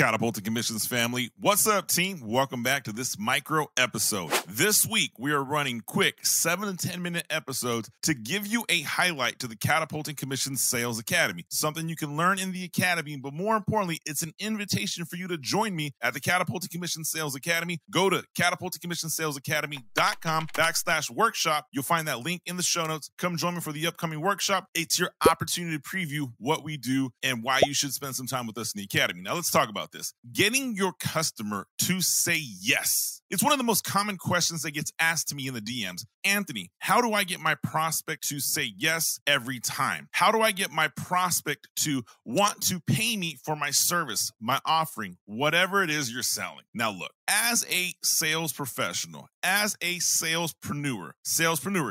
Catapulting Commissions family. What's up, team? Welcome back to this micro episode. This week, we are running quick 7 to 10-minute episodes to give you a highlight to the Catapulting Commissions Sales Academy, something you can learn in the Academy, but more importantly, it's an invitation for you to join me at the Catapulting Commissions Sales Academy. Go to catapultingcommissionsalesacademy.com/workshop. You'll find that link in the show notes. Come join me for the upcoming workshop. It's your opportunity to preview what we do and why you should spend some time with us in the Academy. Now, let's talk about this. Getting your customer to say yes. It's one of the most common questions that gets asked to me in the DMs. Anthony, how do I get my prospect to say yes every time? How do I get my prospect to want to pay me for my service, my offering, whatever it is you're selling? Now look, as a sales professional, as a salespreneur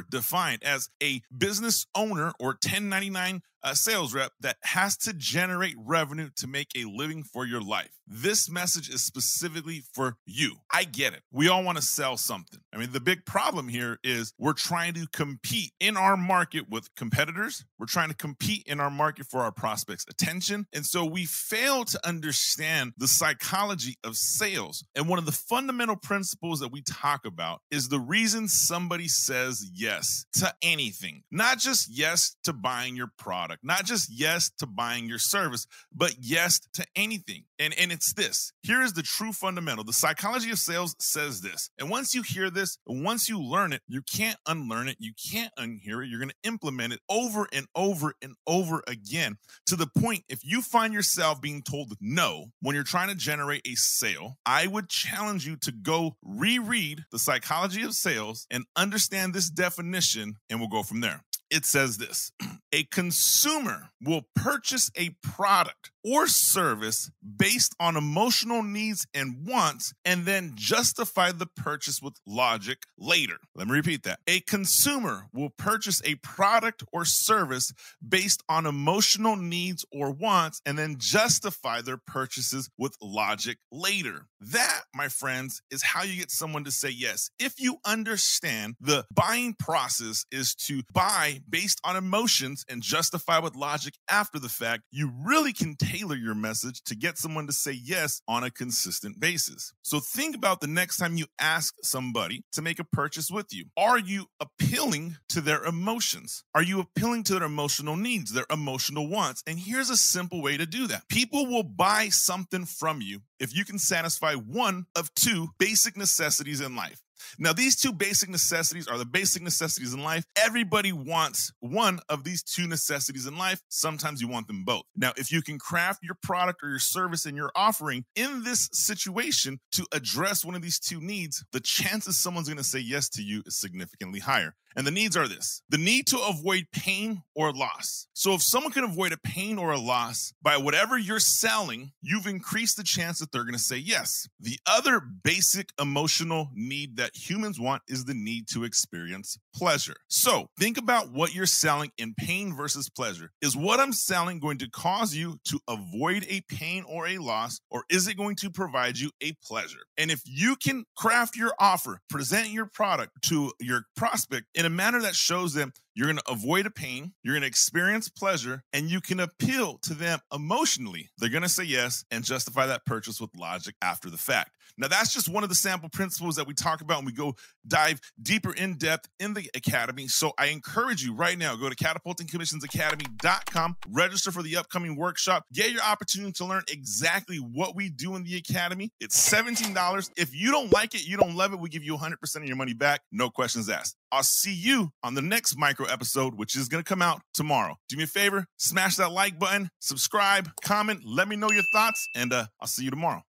defined as a business owner or 1099 a sales rep that has to generate revenue to make a living for your life. This message is specifically for you. I get it. We all want to sell something. I mean, the big problem here is we're trying to compete in our market with competitors. We're trying to compete in our market for our prospects' attention. And so we fail to understand the psychology of sales. And one of the fundamental principles that we talk about is the reason somebody says yes to anything, not just yes to buying your product, not just yes to buying your service, but yes to anything. And it's this. Here is the true fundamental. The psychology of sales says this. And once you hear this, once you learn it, you can't unlearn it. You can't unhear it. You're going to implement it over and over and over again to the point if you find yourself being told no when you're trying to generate a sale, I would challenge you to go reread the psychology of sales and understand this definition, and we'll go from there. It says this, a consumer will purchase a product or service based on emotional needs and wants and then justify the purchase with logic later. Let me repeat that. A consumer will purchase a product or service based on emotional needs or wants and then justify their purchases with logic later. That, my friends, is how you get someone to say yes. If you understand the buying process is to buy based on emotions and justify with logic after the fact, you really can tailor your message to get someone to say yes on a consistent basis. So think about the next time you ask somebody to make a purchase with you. Are you appealing to their emotions? Are you appealing to their emotional needs, their emotional wants? And here's a simple way to do that. People will buy something from you if you can satisfy one of two basic necessities in life. Now, these two basic necessities are the basic necessities in life. Everybody wants one of these two necessities in life. Sometimes you want them both. Now, if you can craft your product or your service and your offering in this situation to address one of these two needs, the chances someone's going to say yes to you is significantly higher. And the needs are this, the need to avoid pain or loss. So if someone can avoid a pain or a loss by whatever you're selling, you've increased the chance that they're going to say yes. The other basic emotional need that humans want is the need to experience pleasure. So think about what you're selling in pain versus pleasure. Is what I'm selling going to cause you to avoid a pain or a loss, or is it going to provide you a pleasure? And if you can craft your offer, present your product to your prospect in a manner that shows them you're going to avoid a pain, you're going to experience pleasure, and you can appeal to them emotionally, they're going to say yes and justify that purchase with logic after the fact. Now, that's just one of the sample principles that we talk about, and we go dive deeper in depth in the Academy. So I encourage you right now, go to catapultingcommissionsacademy.com, register for the upcoming workshop, get your opportunity to learn exactly what we do in the Academy. It's $17. If you don't like it, you don't love it, we give you 100% of your money back, no questions asked. I'll see you on the next micro episode, which is going to come out tomorrow. Do me a favor, smash that like button, subscribe, comment, let me know your thoughts, and I'll see you tomorrow.